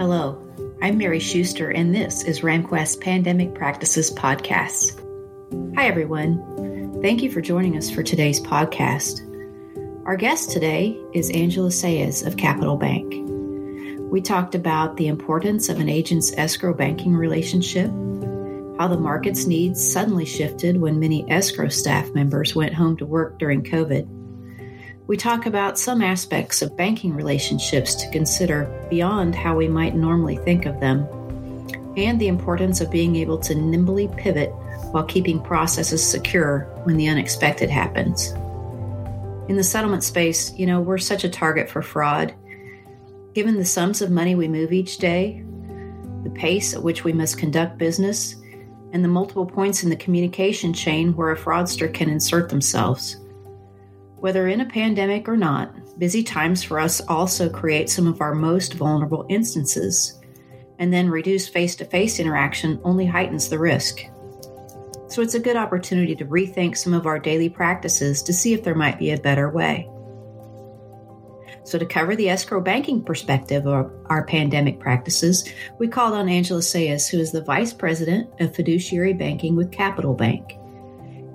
Hello, I'm Mary Schuster, and this is RamQuest's Pandemic Practices Podcast. Hi, everyone. Thank you for joining us for today's podcast. Our guest today is Angela Saiz of Capital Bank. We talked about the importance of an agent's escrow banking relationship, how the market's needs suddenly shifted when many escrow staff members went home to work during COVID. We talk about some aspects of banking relationships to consider beyond how we might normally think of them, and the importance of being able to nimbly pivot while keeping processes secure when the unexpected happens. In the settlement space, we're such a target for fraud. Given the sums of money we move each day, the pace at which we must conduct business, and the multiple points in the communication chain where a fraudster can insert themselves. Whether in a pandemic or not, busy times for us also create some of our most vulnerable instances, and then reduced face-to-face interaction only heightens the risk. So it's a good opportunity to rethink some of our daily practices to see if there might be a better way. So to cover the escrow banking perspective of our pandemic practices, we called on Angela Saiz, who is the Vice President of Fiduciary Banking with Capital Bank.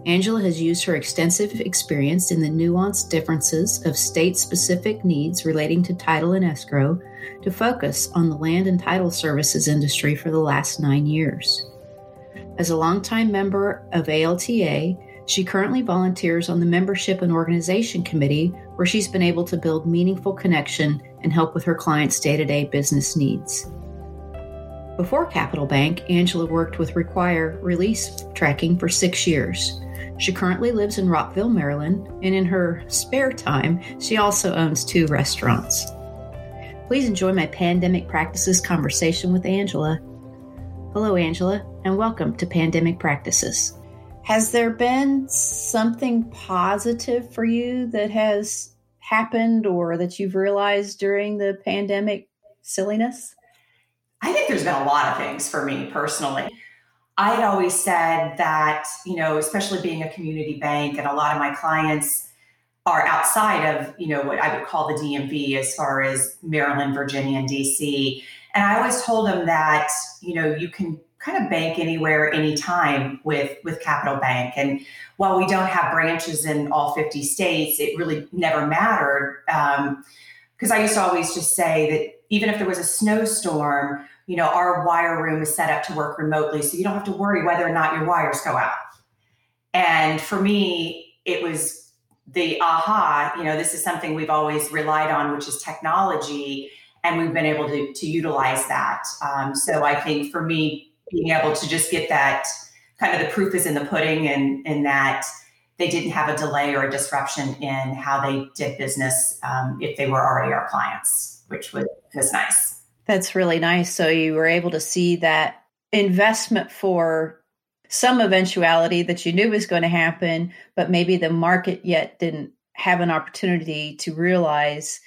Angela has used her extensive experience in the nuanced differences of state-specific needs relating to title and escrow to focus on the land and title services industry for the last 9 years. As a longtime member of ALTA, she currently volunteers on the Membership and Organization Committee, where she's been able to build meaningful connection and help with her clients' day-to-day business needs. Before Capital Bank, Angela worked with Require Release Tracking for 6 years. She currently lives in Rockville, Maryland, and in her spare time, she also owns 2 restaurants. Please enjoy my Pandemic Practices conversation with Angela. Hello, Angela, and welcome to Pandemic Practices. Has there been something positive for you that has happened or that you've realized during the pandemic silliness? I think there's been a lot of things for me personally. I had always said that, especially being a community bank, and a lot of my clients are outside of, what I would call the DMV as far as Maryland, Virginia, and DC. And I always told them that, you can kind of bank anywhere, anytime with Capital Bank. And while we don't have branches in all 50 states, it really never mattered. Because I used to always just say that even if there was a snowstorm, our wire room is set up to work remotely. So you don't have to worry whether or not your wires go out. And for me, it was the aha, this is something we've always relied on, which is technology. And we've been able to utilize that. So I think for me, being able to just get that kind of the proof is in the pudding, and in that they didn't have a delay or a disruption in how they did business if they were already our clients, which was nice. That's really nice. So you were able to see that investment for some eventuality that you knew was going to happen, but maybe the market yet didn't have an opportunity to realize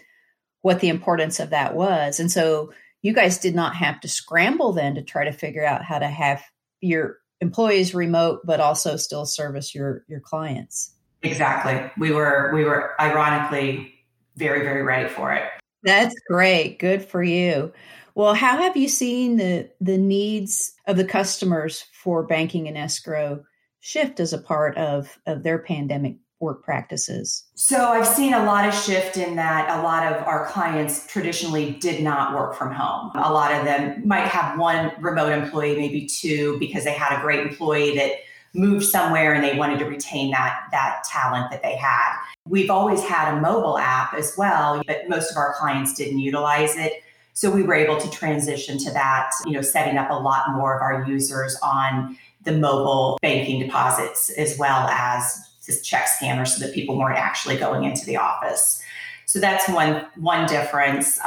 what the importance of that was. And so you guys did not have to scramble then to try to figure out how to have your employees remote, but also still service your clients. Exactly. We were ironically very, very ready for it. That's great. Good for you. Well, how have you seen the needs of the customers for banking and escrow shift as a part of their pandemic work practices? So I've seen a lot of shift in that a lot of our clients traditionally did not work from home. A lot of them might have one remote employee, maybe 2, because they had a great employee that moved somewhere and they wanted to retain that talent that they had. We've always had a mobile app as well, but most of our clients didn't utilize it. So we were able to transition to that, setting up a lot more of our users on the mobile banking deposits as well as this check scanner so that people weren't actually going into the office. So that's one difference.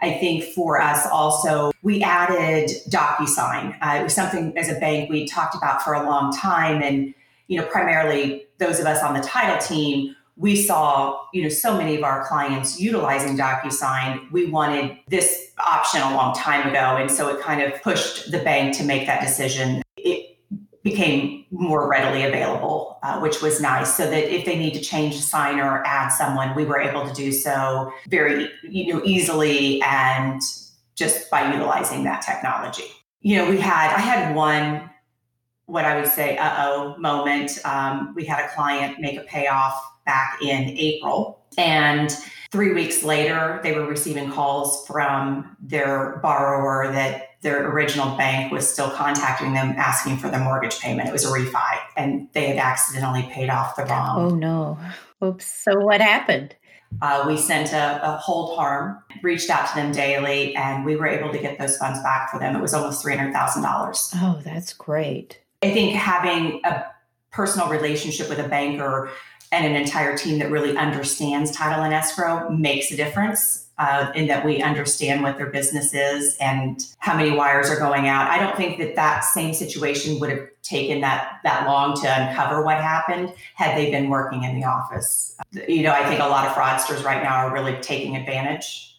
I think for us also, we added DocuSign. It was something as a bank we talked about for a long time. And, primarily those of us on the title team, we saw, so many of our clients utilizing DocuSign. We wanted this option a long time ago. And so it kind of pushed the bank to make that decision. It became more readily available, which was nice, so that if they need to change a sign or add someone, we were able to do so very easily and just by utilizing that technology. You know, I had one, what I would say, moment. We had a client make a payoff back in April, and 3 weeks later, they were receiving calls from their borrower that their original bank was still contacting them, asking for the mortgage payment. It was a refi, and they had accidentally paid off the wrong. Oh, no. Oops. So what happened? We sent a hold harm, reached out to them daily, and we were able to get those funds back for them. It was almost $300,000. Oh, that's great. I think having a personal relationship with a banker and an entire team that really understands title and escrow makes a difference. In that we understand what their business is and how many wires are going out. I don't think that same situation would have taken that long to uncover what happened had they been working in the office. You know, I think a lot of fraudsters right now are really taking advantage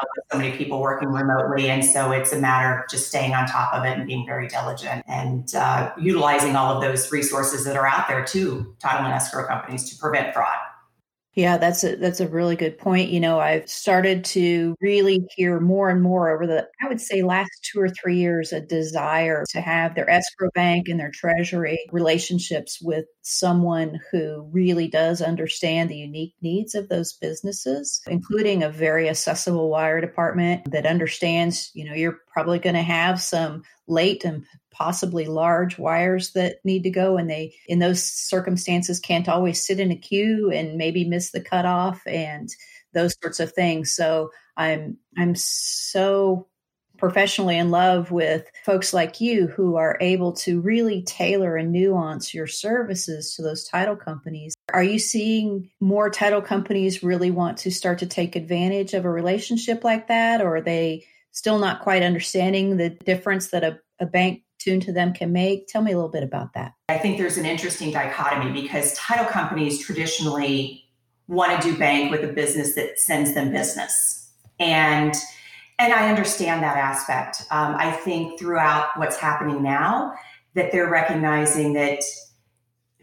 with so many people working remotely. And so it's a matter of just staying on top of it and being very diligent and utilizing all of those resources that are out there to title and escrow companies to prevent fraud. Yeah, that's a really good point. You know, I've started to really hear more and more over I would say last 2 or 3 years, a desire to have their escrow bank and their treasury relationships with someone who really does understand the unique needs of those businesses, including a very accessible wire department that understands, you know, you're probably going to have some late and possibly large wires that need to go. And they, in those circumstances, can't always sit in a queue and maybe miss the cutoff and those sorts of things. So I'm so professionally in love with folks like you who are able to really tailor and nuance your services to those title companies. Are you seeing more title companies really want to start to take advantage of a relationship like that? Or are they still not quite understanding the difference that a bank tuned to them can make? Tell me a little bit about that. I think there's an interesting dichotomy because title companies traditionally want to do bank with a business that sends them business. And I understand that aspect. I think throughout what's happening now that they're recognizing that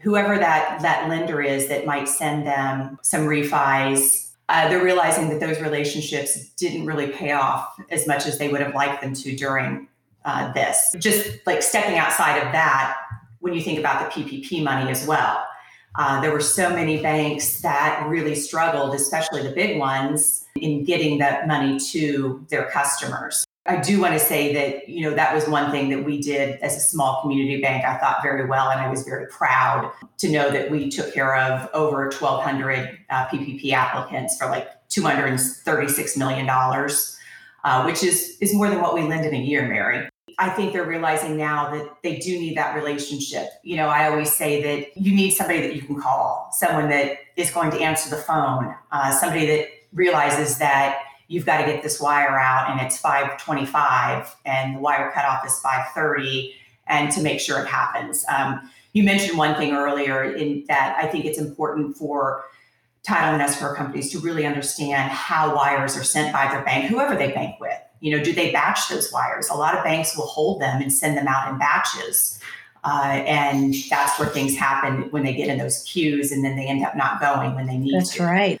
whoever that lender is that might send them some refis, they're realizing that those relationships didn't really pay off as much as they would have liked them to during this. Just like stepping outside of that, when you think about the PPP money as well, there were so many banks that really struggled, especially the big ones, in getting that money to their customers. I do want to say that, you know, that was one thing that we did as a small community bank, I thought very well, and I was very proud to know that we took care of over 1,200 PPP applicants for like $236 million, which is more than what we lend in a year, Mary. I think they're realizing now that they do need that relationship. You know, I always say that you need somebody that you can call, someone that is going to answer the phone, somebody that realizes that you've got to get this wire out and it's 5:25 and the wire cutoff is 5:30 and to make sure it happens. You mentioned one thing earlier in that I think it's important for title and escrow companies to really understand how wires are sent by their bank, whoever they bank with. You know, do they batch those wires? A lot of banks will hold them and send them out in batches. And that's where things happen when they get in those queues and then they end up not going when they need to. That's right.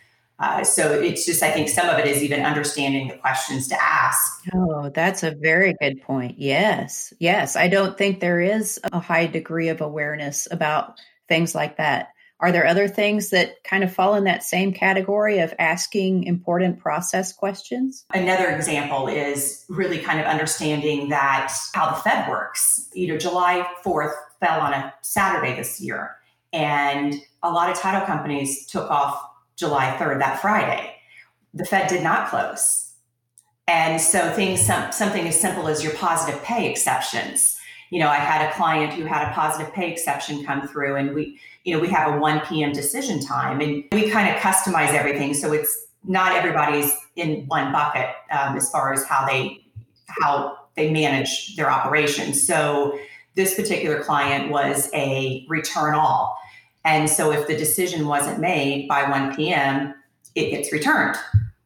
So it's just, I think some of it is even understanding the questions to ask. Oh, that's a very good point. Yes. Yes. I don't think there is a high degree of awareness about things like that. Are there other things that kind of fall in that same category of asking important process questions? Another example is really kind of understanding that how the Fed works. You know, July 4th fell on a Saturday this year, and a lot of title companies took off July 3rd, that Friday. The Fed did not close. And so something as simple as your positive pay exceptions. You know, I had a client who had a positive pay exception come through, and we have a 1 p.m. decision time, and we kind of customize everything. So it's not everybody's in one bucket as far as how they manage their operations. So this particular client was a return all. And so if the decision wasn't made by 1 p.m., it gets returned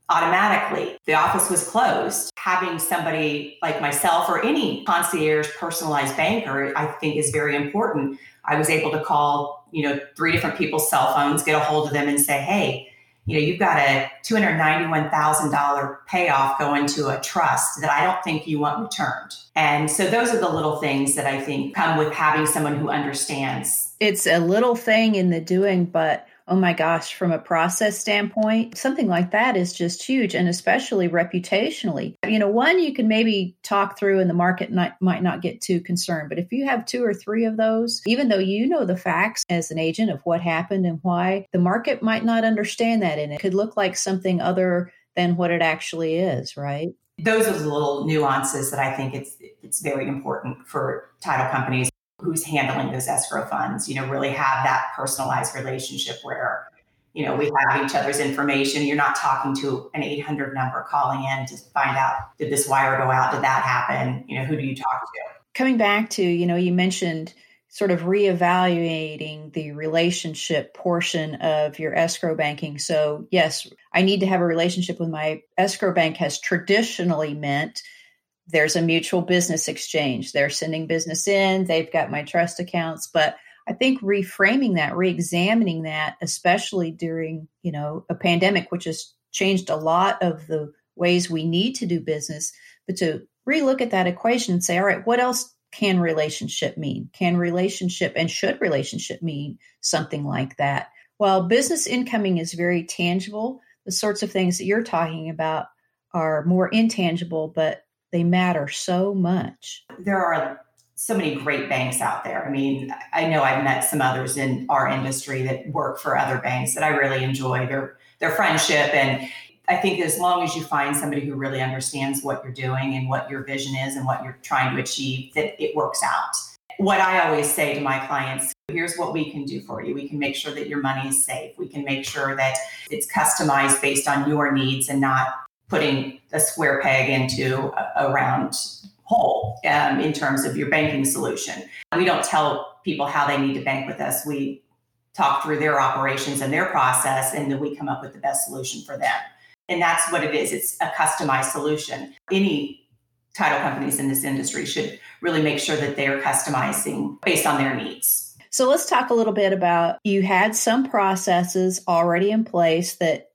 automatically. The office was closed. Having somebody like myself or any concierge personalized banker, I think is very important. I was able to call, you know, 3 different people's cell phones, get a hold of them and say, hey, you know, you've got a $291,000 payoff going to a trust that I don't think you want returned. And so those are the little things that I think come with having someone who understands. It's a little thing in the doing, but oh my gosh, from a process standpoint, something like that is just huge, and especially reputationally. You know, one you can maybe talk through and the market might not get too concerned, but if you have two or three of those, even though you know the facts as an agent of what happened and why, the market might not understand that, and it could look like something other than what it actually is, right? Those are the little nuances that I think it's very important for title companies who's handling those escrow funds, you know, really have that personalized relationship where, you know, we have each other's information. You're not talking to an 800 number calling in to find out, did this wire go out? Did that happen? You know, who do you talk to? Coming back to, you know, you mentioned sort of reevaluating the relationship portion of your escrow banking. So yes, I need to have a relationship with my escrow bank has traditionally meant there's a mutual business exchange. They're sending business in. They've got my trust accounts. But I think reframing that, reexamining that, especially during, you know, a pandemic, which has changed a lot of the ways we need to do business, but to relook at that equation and say, all right, what else can relationship mean? Can relationship and should relationship mean something like that? While business incoming is very tangible, the sorts of things that you're talking about are more intangible, but they matter so much. There are so many great banks out there. I mean, I know I've met some others in our industry that work for other banks that I really enjoy their friendship. And I think as long as you find somebody who really understands what you're doing and what your vision is and what you're trying to achieve, that it works out. What I always say to my clients, here's what we can do for you. We can make sure that your money is safe. We can make sure that it's customized based on your needs and not putting a square peg into a round hole in terms of your banking solution. We don't tell people how they need to bank with us. We talk through their operations and their process, and then we come up with the best solution for them. And that's what it is. It's a customized solution. Any title companies in this industry should really make sure that they're customizing based on their needs. So let's talk a little bit about, you had some processes already in place that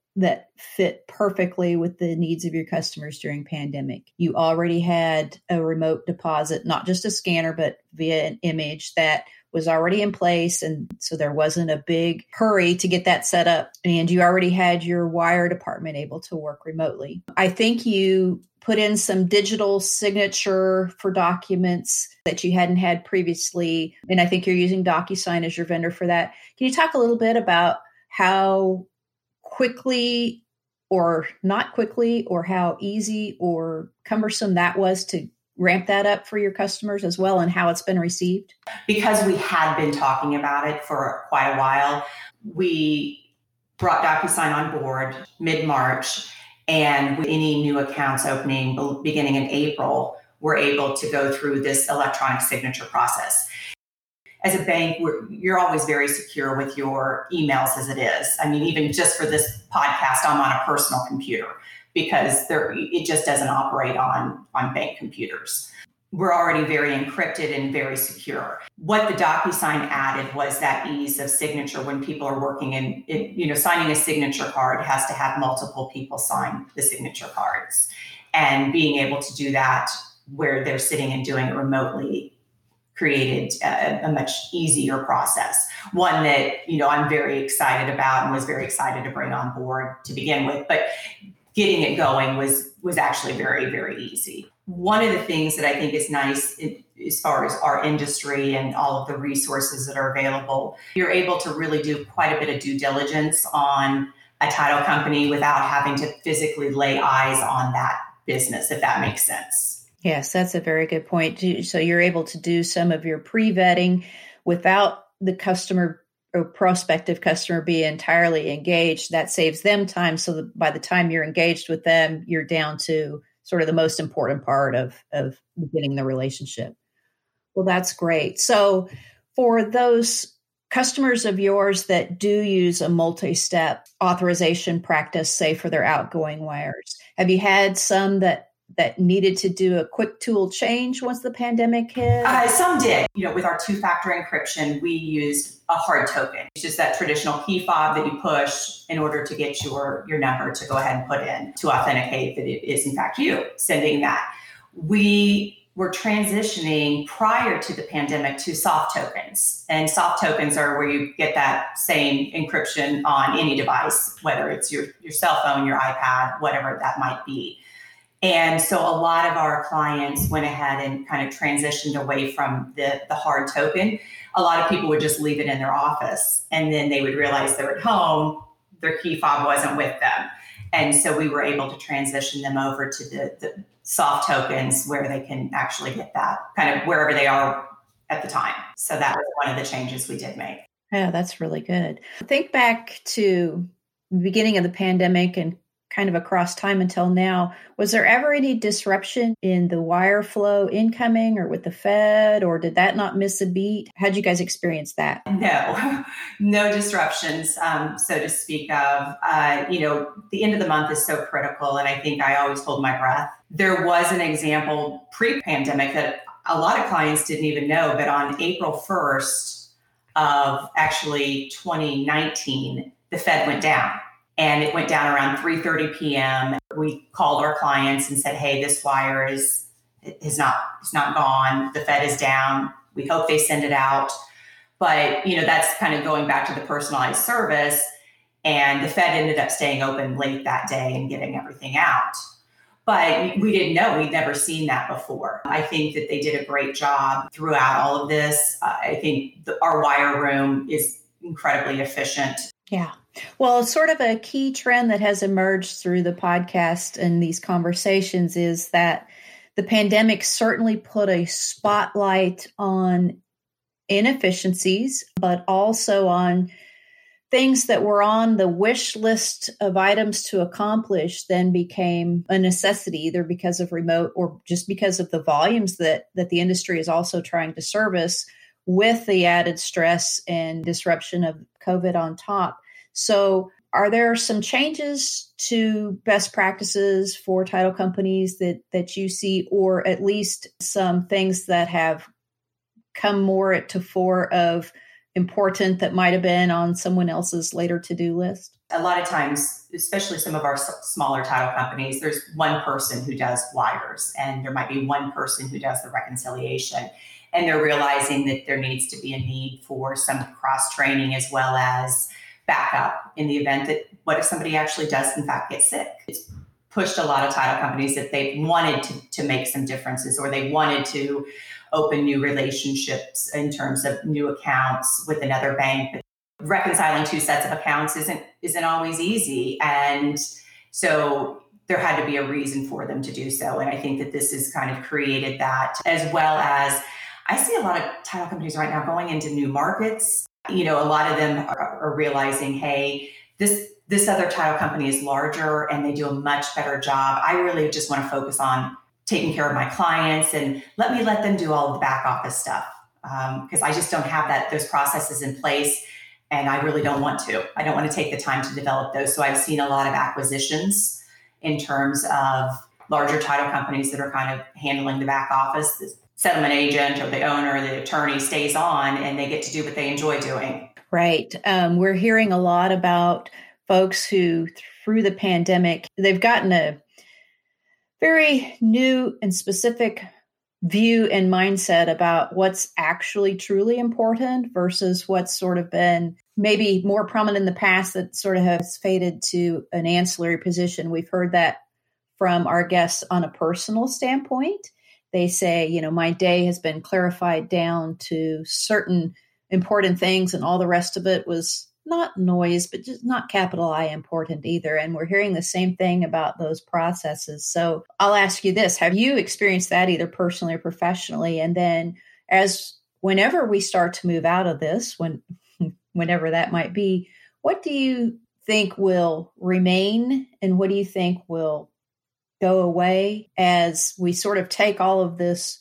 fit perfectly with the needs of your customers during pandemic. You already had a remote deposit, not just a scanner, but via an image that was already in place. And so there wasn't a big hurry to get that set up. And you already had your wire department able to work remotely. I think you put in some digital signature for documents that you hadn't had previously. And I think you're using DocuSign as your vendor for that. Can you talk a little bit about how quickly or not quickly, or how easy or cumbersome that was to ramp that up for your customers as well, and how it's been received? Because we had been talking about it for quite a while, we brought DocuSign on board mid-March, and with any new accounts opening beginning in April, we're able to go through this electronic signature process. As a bank, you're always very secure with your emails as it is. I mean, even just for this podcast, I'm on a personal computer because it just doesn't operate on bank computers. We're already very encrypted and very secure. What the DocuSign added was that ease of signature when people are working in, you know, signing a signature card has to have multiple people sign the signature cards. And being able to do that where they're sitting and doing it remotely created a much easier process. One that, you know, I'm very excited about and was very excited to bring on board to begin with, but getting it going was actually very, very easy. One of the things that I think is nice as far as our industry and all of the resources that are available, you're able to really do quite a bit of due diligence on a title company without having to physically lay eyes on that business, if that makes sense. Yes, that's a very good point. So you're able to do some of your pre-vetting without the customer or prospective customer be entirely engaged. That saves them time. So that by the time you're engaged with them, you're down to sort of the most important part of beginning the relationship. Well, that's great. So for those customers of yours that do use a multi-step authorization practice, say for their outgoing wires, have you had some that that needed to do a quick tool change once the pandemic hit? Some did. With our two-factor encryption, we used a hard token. It's just that traditional key fob that you push in order to get your number to go ahead and put in to authenticate that it is in fact you sending that. We were transitioning prior to the pandemic to soft tokens. And soft tokens are where you get that same encryption on any device, whether it's your cell phone, your iPad, whatever that might be. And so a lot of our clients went ahead and kind of transitioned away from the hard token. A lot of people would just leave it in their office, and then they would realize they're at home, their key fob wasn't with them. And so we were able to transition them over to the soft tokens where they can actually get that kind of wherever they are at the time. So that was one of the changes we did make. Yeah, that's really good. Think back to the beginning of the pandemic and kind of across time until now, was there ever any disruption in the wire flow incoming or with the Fed, or did that not miss a beat? How'd you guys experience that? No disruptions, so to speak of. The end of the month is so critical. And I think I always hold my breath. There was an example pre-pandemic that a lot of clients didn't even know, but on April 1st of actually 2019, the Fed went down. And it went down around 3:30 p.m. We called our clients and said, "Hey, this wire is not gone. The Fed is down. We hope they send it out." But that's kind of going back to the personalized service. And the Fed ended up staying open late that day and getting everything out. But we didn't know. We'd never seen that before. I think that they did a great job throughout all of this. I think our wire room is incredibly efficient. Yeah. Well, sort of a key trend that has emerged through the podcast and these conversations is that the pandemic certainly put a spotlight on inefficiencies, but also on things that were on the wish list of items to accomplish then became a necessity, either because of remote or just because of the volumes that the industry is also trying to service with the added stress and disruption of COVID on top. So are there some changes to best practices for title companies that you see, or at least some things that have come more to fore of important that might have been on someone else's later to-do list? A lot of times, especially some of our smaller title companies, there's one person who does wires, and there might be one person who does the reconciliation. And they're realizing that there needs to be a need for some cross-training as well as backup in the event that what if somebody actually does in fact get sick. It's pushed a lot of title companies that they wanted to make some differences, or they wanted to open new relationships in terms of new accounts with another bank. But reconciling two sets of accounts isn't always easy. And so there had to be a reason for them to do so. And I think that this has kind of created that, as well as I see a lot of title companies right now going into new markets. A lot of them are realizing, hey, this other title company is larger and they do a much better job. I really just want to focus on taking care of my clients and let them do all of the back office stuff because I just don't have those processes in place, and I really don't want to. I don't want to take the time to develop those. So I've seen a lot of acquisitions in terms of larger title companies that are kind of handling the back office. Settlement agent or the owner or the attorney stays on, and they get to do what they enjoy doing. Right. We're hearing a lot about folks who, through the pandemic, they've gotten a very new and specific view and mindset about what's actually truly important versus what's sort of been maybe more prominent in the past that sort of has faded to an ancillary position. We've heard that from our guests on a personal standpoint. They say, my day has been clarified down to certain important things, and all the rest of it was not noise, but just not capital I important either. And we're hearing the same thing about those processes. So I'll ask you this. Have you experienced that either personally or professionally? And then whenever we start to move out of this, whenever that might be, what do you think will remain and what do you think will go away as we sort of take all of this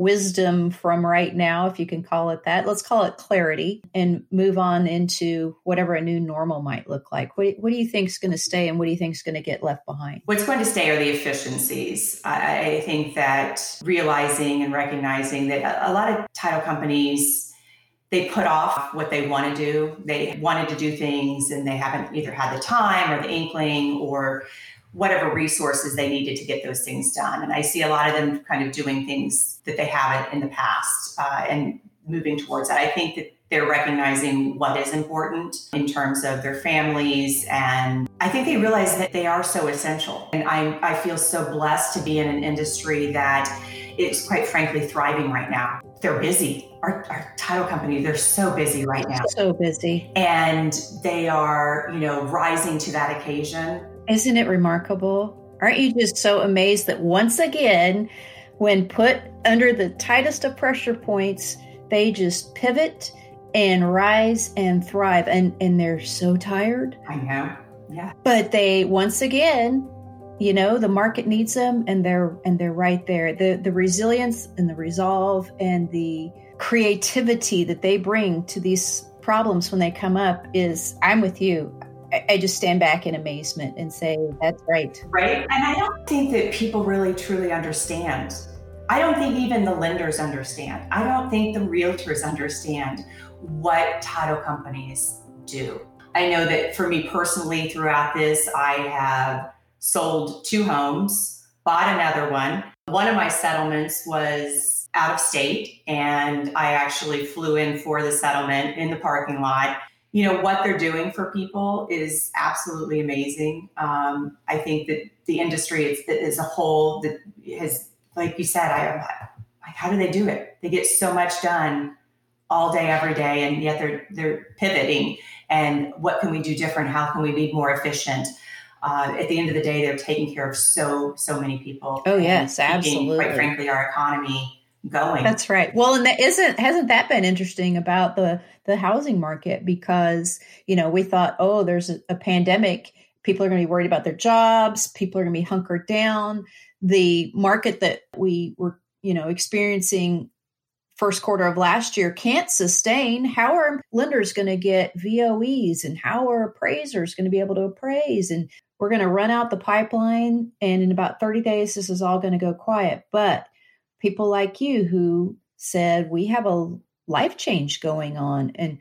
wisdom from right now, if you can call it that. Let's call it clarity and move on into whatever a new normal might look like. What do you think is going to stay and what do you think is going to get left behind? What's going to stay are the efficiencies. I think that realizing and recognizing that a lot of title companies, they put off what they want to do. They wanted to do things and they haven't either had the time or the inkling or whatever resources they needed to get those things done. And I see a lot of them kind of doing things that they haven't in the past and moving towards that. I think that they're recognizing what is important in terms of their families. And I think they realize that they are so essential. And I feel so blessed to be in an industry that is quite frankly thriving right now. They're busy. Our title company, they're so busy right now. So busy. And they are, rising to that occasion. Isn't it remarkable? Aren't you just so amazed that once again, when put under the tightest of pressure points, they just pivot and rise and thrive. And they're so tired. I know. Yeah. But they, once again, the market needs them and they're right there. The resilience and the resolve and the creativity that they bring to these problems when they come up is, I'm with you. I just stand back in amazement and say, that's right. Right. And I don't think that people really truly understand. I don't think even the lenders understand. I don't think the realtors understand what title companies do. I know that for me personally, throughout this, I have sold 2 homes, bought another one. One of my settlements was out of state, and I actually flew in for the settlement in the parking lot. What they're doing for people is absolutely amazing. I think that the industry as a whole that has, like you said, I am like, how do they do it? They get so much done all day, every day, and yet they're pivoting. And what can we do different? How can we be more efficient? At the end of the day, they're taking care of so many people. Oh yes, absolutely. Quite frankly, our economy going. That's right. Well, and hasn't that been interesting about the housing market? Because, we thought, oh, there's a pandemic. People are going to be worried about their jobs. People are going to be hunkered down. The market that we were, experiencing first quarter of last year can't sustain. How are lenders going to get VOEs and how are appraisers going to be able to appraise? And we're going to run out the pipeline. And in about 30 days, this is all going to go quiet. But people like you who said, we have a life change going on. And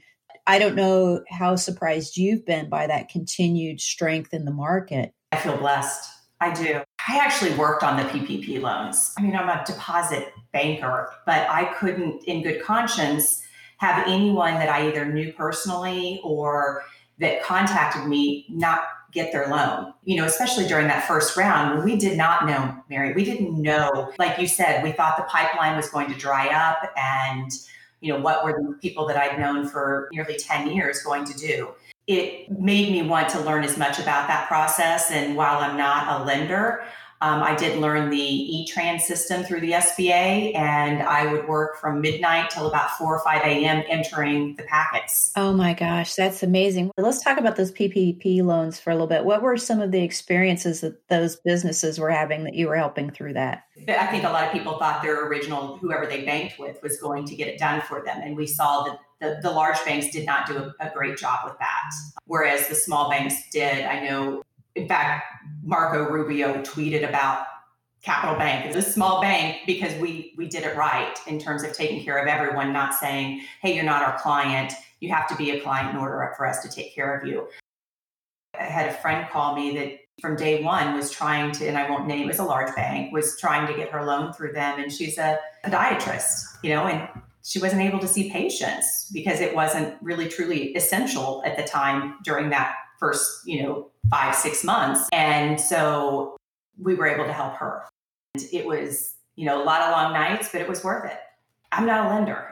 I don't know how surprised you've been by that continued strength in the market. I feel blessed. I do. I actually worked on the PPP loans. I'm a deposit banker, but I couldn't in good conscience have anyone that I either knew personally or that contacted me not get their loan, especially during that first round. We did not know, Mary, we didn't know, like you said, we thought the pipeline was going to dry up and, what were the people that I'd known for nearly 10 years going to do? It made me want to learn as much about that process. And while I'm not a lender, I did learn the E-Tran system through the SBA, and I would work from midnight till about 4 or 5 a.m. entering the packets. Oh my gosh, that's amazing. Let's talk about those PPP loans for a little bit. What were some of the experiences that those businesses were having that you were helping through that? I think a lot of people thought their original, whoever they banked with, was going to get it done for them. And we saw that the large banks did not do a great job with that, whereas the small banks did. I know, in fact, Marco Rubio tweeted about Capital Bank. It's a small bank because we did it right in terms of taking care of everyone, not saying, hey, you're not our client. You have to be a client in order for us to take care of you. I had a friend call me that from day one was trying to, and I won't name, it was a large bank, was trying to get her loan through them. And she's a podiatrist, and she wasn't able to see patients because it wasn't really truly essential at the time during that first, 5-6 months. And so we were able to help her. And it was, a lot of long nights, but it was worth it. I'm not a lender.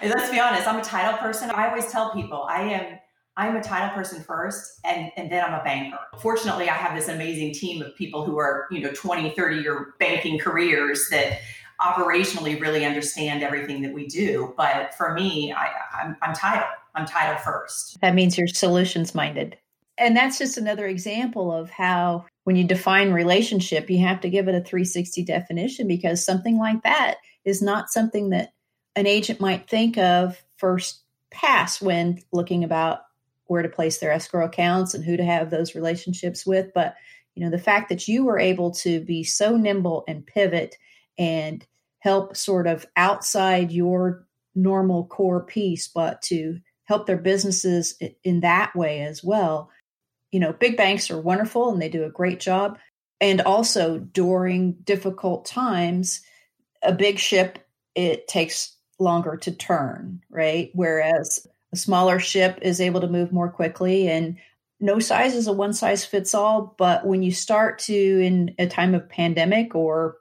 Let's be honest. I'm a title person. I always tell people I'm a title person first, and then I'm a banker. Fortunately, I have this amazing team of people who are, 20, 30-year banking careers that operationally really understand everything that we do. But for me, I'm title. I'm title first. That means you're solutions minded. And that's just another example of how when you define relationship, you have to give it a 360 definition, because something like that is not something that an agent might think of first pass when looking about where to place their escrow accounts and who to have those relationships with. But, you know, the fact that you were able to be so nimble and pivot and help sort of outside your normal core piece, but to help their businesses in that way as well. You know, big banks are wonderful and they do a great job. And also during difficult times, a big ship, it takes longer to turn, right? Whereas a smaller ship is able to move more quickly, and no size is a one size fits all. But when you start to, in a time of pandemic or,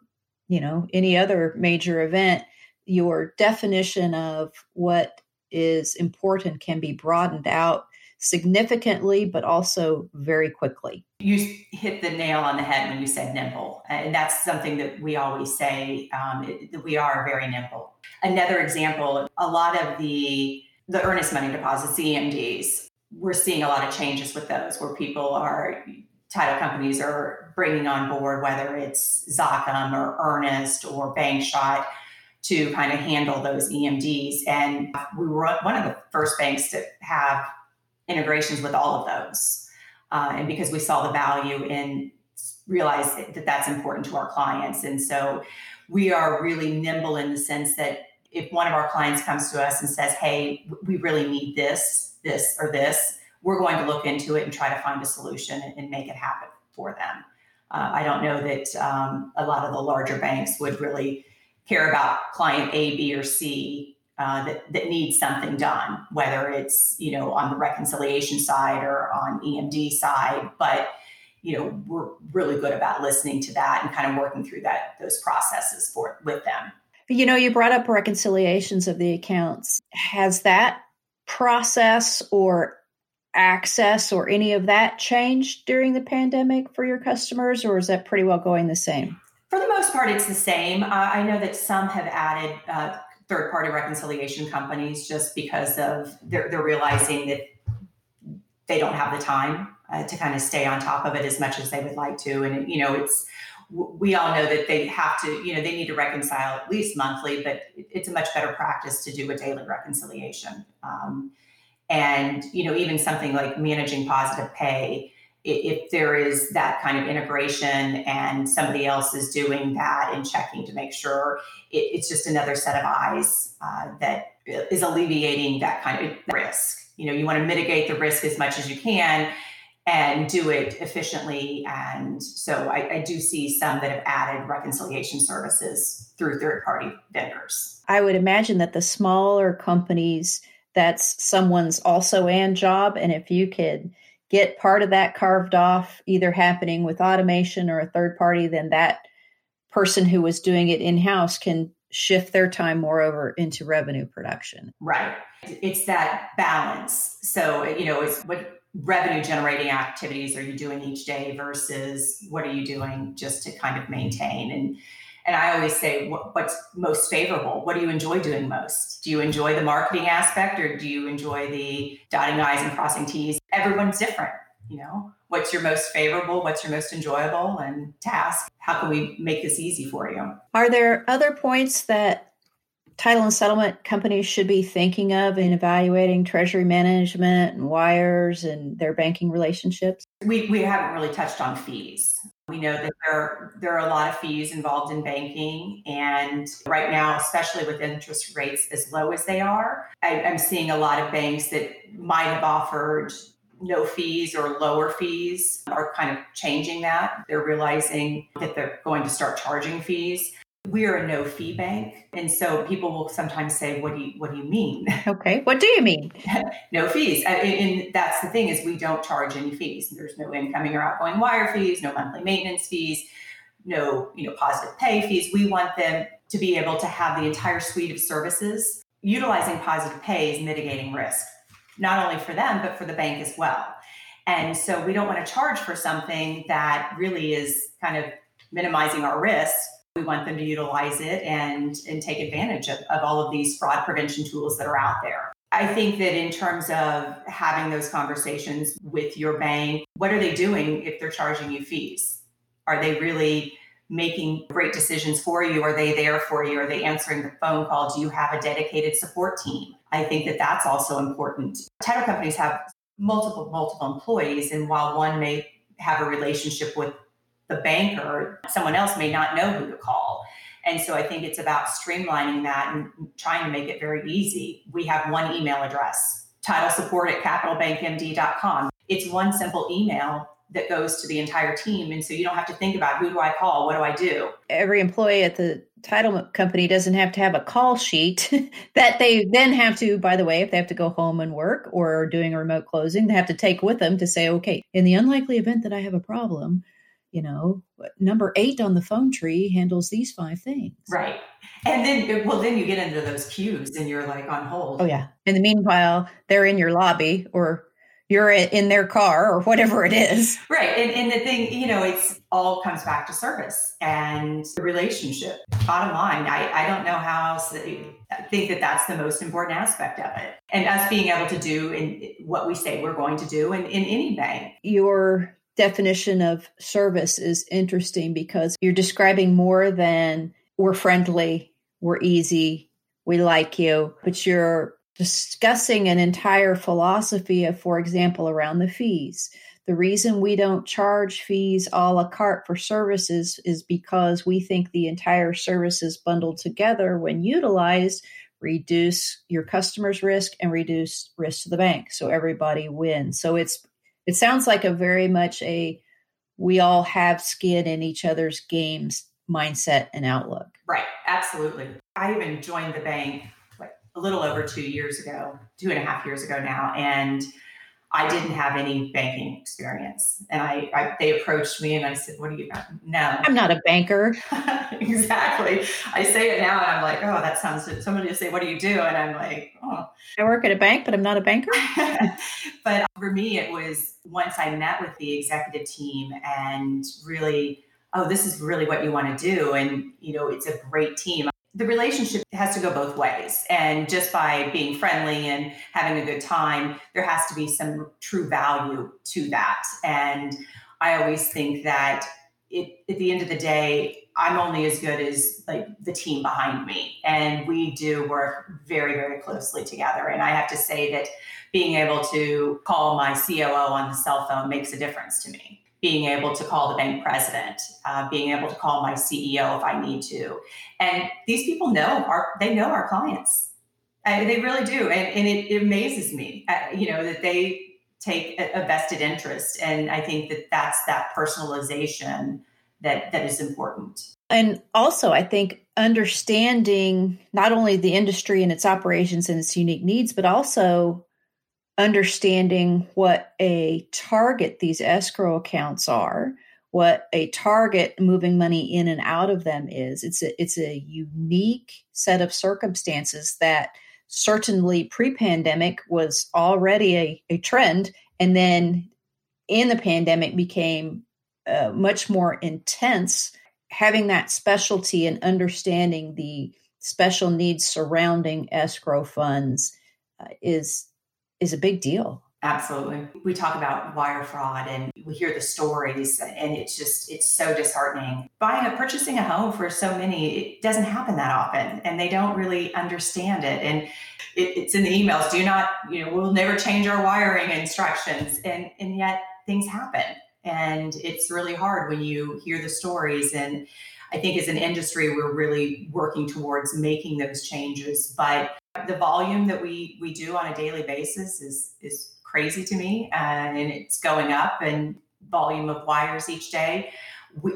you know, any other major event, your definition of what is important can be broadened out significantly, but also very quickly. You hit the nail on the head when you said nimble. And that's something that we always say, that we are very nimble. Another example, a lot of the earnest money deposits, the EMDs, we're seeing a lot of changes with those where people are, title companies are bringing on board, whether it's Zocom or Earnest or Bankshot, to kind of handle those EMDs. And we were one of the first banks to have integrations with all of those. And because we saw the value and realized that that's important to our clients. And so we are really nimble in the sense that if one of our clients comes to us and says, hey, we really need this, this, or this, we're going to look into it and try to find a solution and make it happen for them. I don't know that a lot of the larger banks would really care about client A, B, or C that needs something done, whether it's, you know, on the reconciliation side or on EMD side. But, you know, we're really good about listening to that and kind of working through that, those processes for with them. You know, you brought up reconciliations of the accounts. Has that process or access or any of that changed during the pandemic for your customers, or is that pretty well going the same? For the most part, it's the same. I know that some have added third-party reconciliation companies just because of they're realizing that they don't have the time to kind of stay on top of it as much as they would like to. And, you know, it's we all know that they have to, you know, they need to reconcile at least monthly, but it's a much better practice to do a daily reconciliation. And, you know, even something like managing positive pay, if there is that kind of integration and somebody else is doing that and checking to make sure, it's just another set of eyes that is alleviating that kind of risk. You know, you want to mitigate the risk as much as you can and do it efficiently. And so I do see some that have added reconciliation services through third-party vendors. I would imagine that the smaller companies, that's someone's also and job. And if you could get part of that carved off, either happening with automation or a third party, then that person who was doing it in-house can shift their time more over into revenue production. Right. It's that balance. So, you know, it's what revenue generating activities are you doing each day versus what are you doing just to kind of maintain? And I always say, what's most favorable? What do you enjoy doing most? Do you enjoy the marketing aspect, or do you enjoy the dotting I's and crossing T's? Everyone's different, you know? What's your most favorable? What's your most enjoyable? And task, how can we make this easy for you? Are there other points that title and settlement companies should be thinking of in evaluating treasury management and wires and their banking relationships? We haven't really touched on fees. We know that there are a lot of fees involved in banking. And right now, especially with interest rates as low as they are, I'm seeing a lot of banks that might have offered no fees or lower fees are kind of changing that. They're realizing that they're going to start charging fees. We are a no-fee bank. And so people will sometimes say, what do you mean? Okay. What do you mean? No fees. And that's the thing, is we don't charge any fees. There's no incoming or outgoing wire fees, no monthly maintenance fees, no, you know, positive pay fees. We want them to be able to have the entire suite of services. Utilizing positive pay is mitigating risk, not only for them, but for the bank as well. And so we don't want to charge for something that really is kind of minimizing our risk. We want them to utilize it and take advantage of all of these fraud prevention tools that are out there. I think that in terms of having those conversations with your bank, what are they doing if they're charging you fees? Are they really making great decisions for you? Are they there for you? Are they answering the phone call? Do you have a dedicated support team? I think that that's also important. Title companies have multiple employees, and while one may have a relationship with the banker, someone else may not know who to call. And so I think it's about streamlining that and trying to make it very easy. We have one email address, titlesupport@capitalbankmd.com. It's one simple email that goes to the entire team. And so you don't have to think about, who do I call? What do I do? Every employee at the title company doesn't have to have a call sheet that they then have to, by the way, if they have to go home and work or doing a remote closing, they have to take with them to say, okay, in the unlikely event that I have a problem, you know, number 8 on the phone tree handles these 5 things. Right. And then, well, then you get into those queues and you're like on hold. Oh yeah. In the meanwhile, they're in your lobby or you're in their car or whatever it is. Right. And the thing, you know, it's all comes back to service and the relationship. Bottom line, I don't know how else. I think that that's the most important aspect of it. And us being able to do what we say we're going to do in any bank. Your definition of service is interesting because you're describing more than we're friendly, we're easy, we like you, but you're discussing an entire philosophy of, for example, around the fees. The reason we don't charge fees a la carte for services is because we think the entire services bundled together, when utilized, reduce your customer's risk and reduce risk to the bank. So everybody wins. So it sounds like a very much a we all have skin in each other's games mindset and outlook. Right. Absolutely. I even joined the bank a little over 2.5 years ago now. And I didn't have any banking experience. And they approached me and I said, what do you got? No, I'm not a banker. Exactly. I say it now and I'm like, oh, that sounds good. Somebody say, what do you do? And I'm like, oh. I work at a bank, but I'm not a banker. But for me, it was once I met with the executive team and really, oh, this is really what you want to do. And, you know, it's a great team. The relationship has to go both ways. And just by being friendly and having a good time, there has to be some true value to that. And I always think that at the end of the day, I'm only as good as the team behind me. And we do work very, very closely together. And I have to say that being able to call my COO on the cell phone makes a difference to me. Being able to call the bank president, being able to call my CEO if I need to. And these people know our clients. They really do. And it amazes me, that they take a vested interest. And I think that that's that personalization that is important. And also, I think understanding not only the industry and its operations and its unique needs, but also understanding what a target these escrow accounts are, what a target moving money in and out of them is. It's a unique set of circumstances that certainly pre-pandemic was already a trend. And then in the pandemic became much more intense, having that specialty and understanding the special needs surrounding escrow funds is a big deal. Absolutely. We talk about wire fraud and we hear the stories and it's so disheartening. Purchasing a home for so many, it doesn't happen that often and they don't really understand it. And it's in the emails, we'll never change our wiring instructions. And yet things happen. And it's really hard when you hear the stories. And I think as an industry, we're really working towards making those changes. But the volume that we do on a daily basis is crazy to me, and it's going up. And volume of wires each day.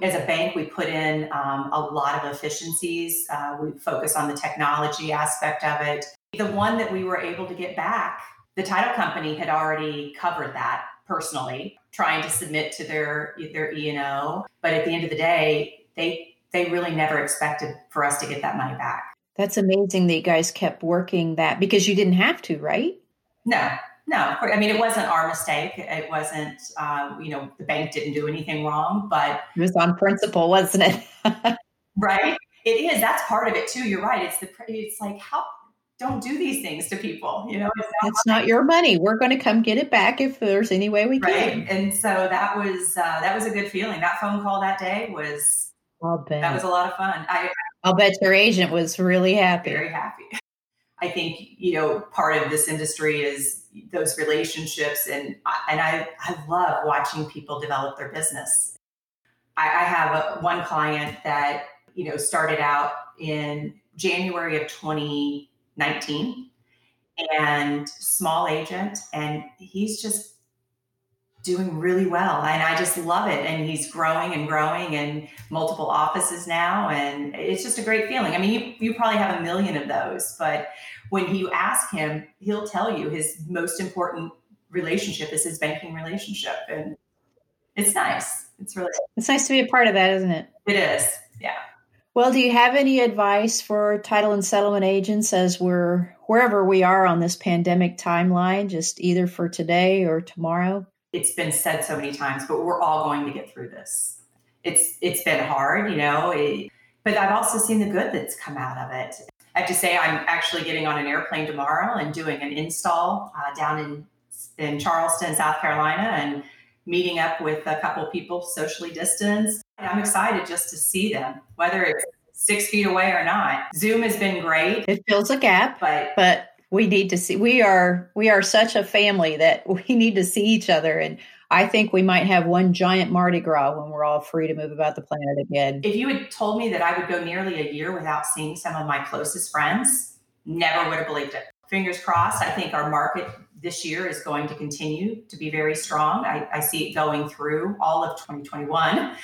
As a bank, we put in a lot of efficiencies. We focus on the technology aspect of it. The one that we were able to get back, the title company had already covered that personally, trying to submit to their E&O. But at the end of the day, they really never expected for us to get that money back. That's amazing that you guys kept working that because you didn't have to, right? No. I mean, it wasn't our mistake. It wasn't, the bank didn't do anything wrong, but it was on principle, wasn't it? Right. It is. That's part of it too. You're right. It's like, how don't do these things to people. You know, it's not your money. We're going to come get it back if there's any way we can. And so that was a good feeling. That phone call that day was a lot of fun. I'll bet your agent was really happy. Very happy. I think, you know, part of this industry is those relationships. And I love watching people develop their business. I have one client that, you know, started out in January of 2019 and small agent, and he's just doing really well. And I just love it. And he's growing and growing and multiple offices now. And it's just a great feeling. I mean, you probably have 1 million of those, but when you ask him, he'll tell you his most important relationship is his banking relationship. And it's nice. It's nice to be a part of that, isn't it? It is. Yeah. Well, do you have any advice for title and settlement agents as we're wherever we are on this pandemic timeline, just either for today or tomorrow? It's been said so many times, but we're all going to get through this. It's been hard, you know, but I've also seen the good that's come out of it. I have to say, I'm actually getting on an airplane tomorrow and doing an install down in Charleston, South Carolina, and meeting up with a couple people socially distanced. And I'm excited just to see them, whether it's 6 feet away or not. Zoom has been great. It fills a gap, but we need to see. We are such a family that we need to see each other. And I think we might have one giant Mardi Gras when we're all free to move about the planet again. If you had told me that I would go nearly a year without seeing some of my closest friends, never would have believed it. Fingers crossed. I think our market this year is going to continue to be very strong. I see it going through all of 2021.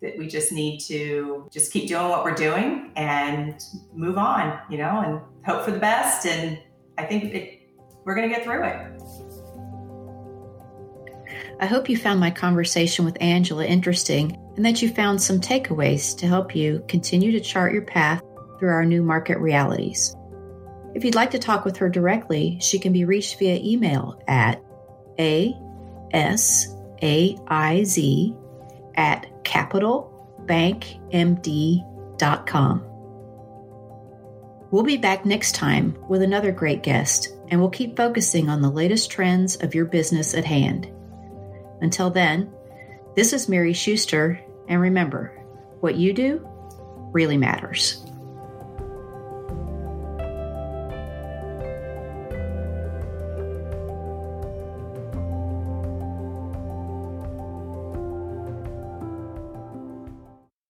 That we just need to just keep doing what we're doing and move on, you know, and hope for the best. And I think we're going to get through it. I hope you found my conversation with Angela interesting and that you found some takeaways to help you continue to chart your path through our new market realities. If you'd like to talk with her directly, she can be reached via email at asaiz@capitalbankmd.com. We'll be back next time with another great guest, and we'll keep focusing on the latest trends of your business at hand. Until then, this is Mary Schuster, and remember, what you do really matters.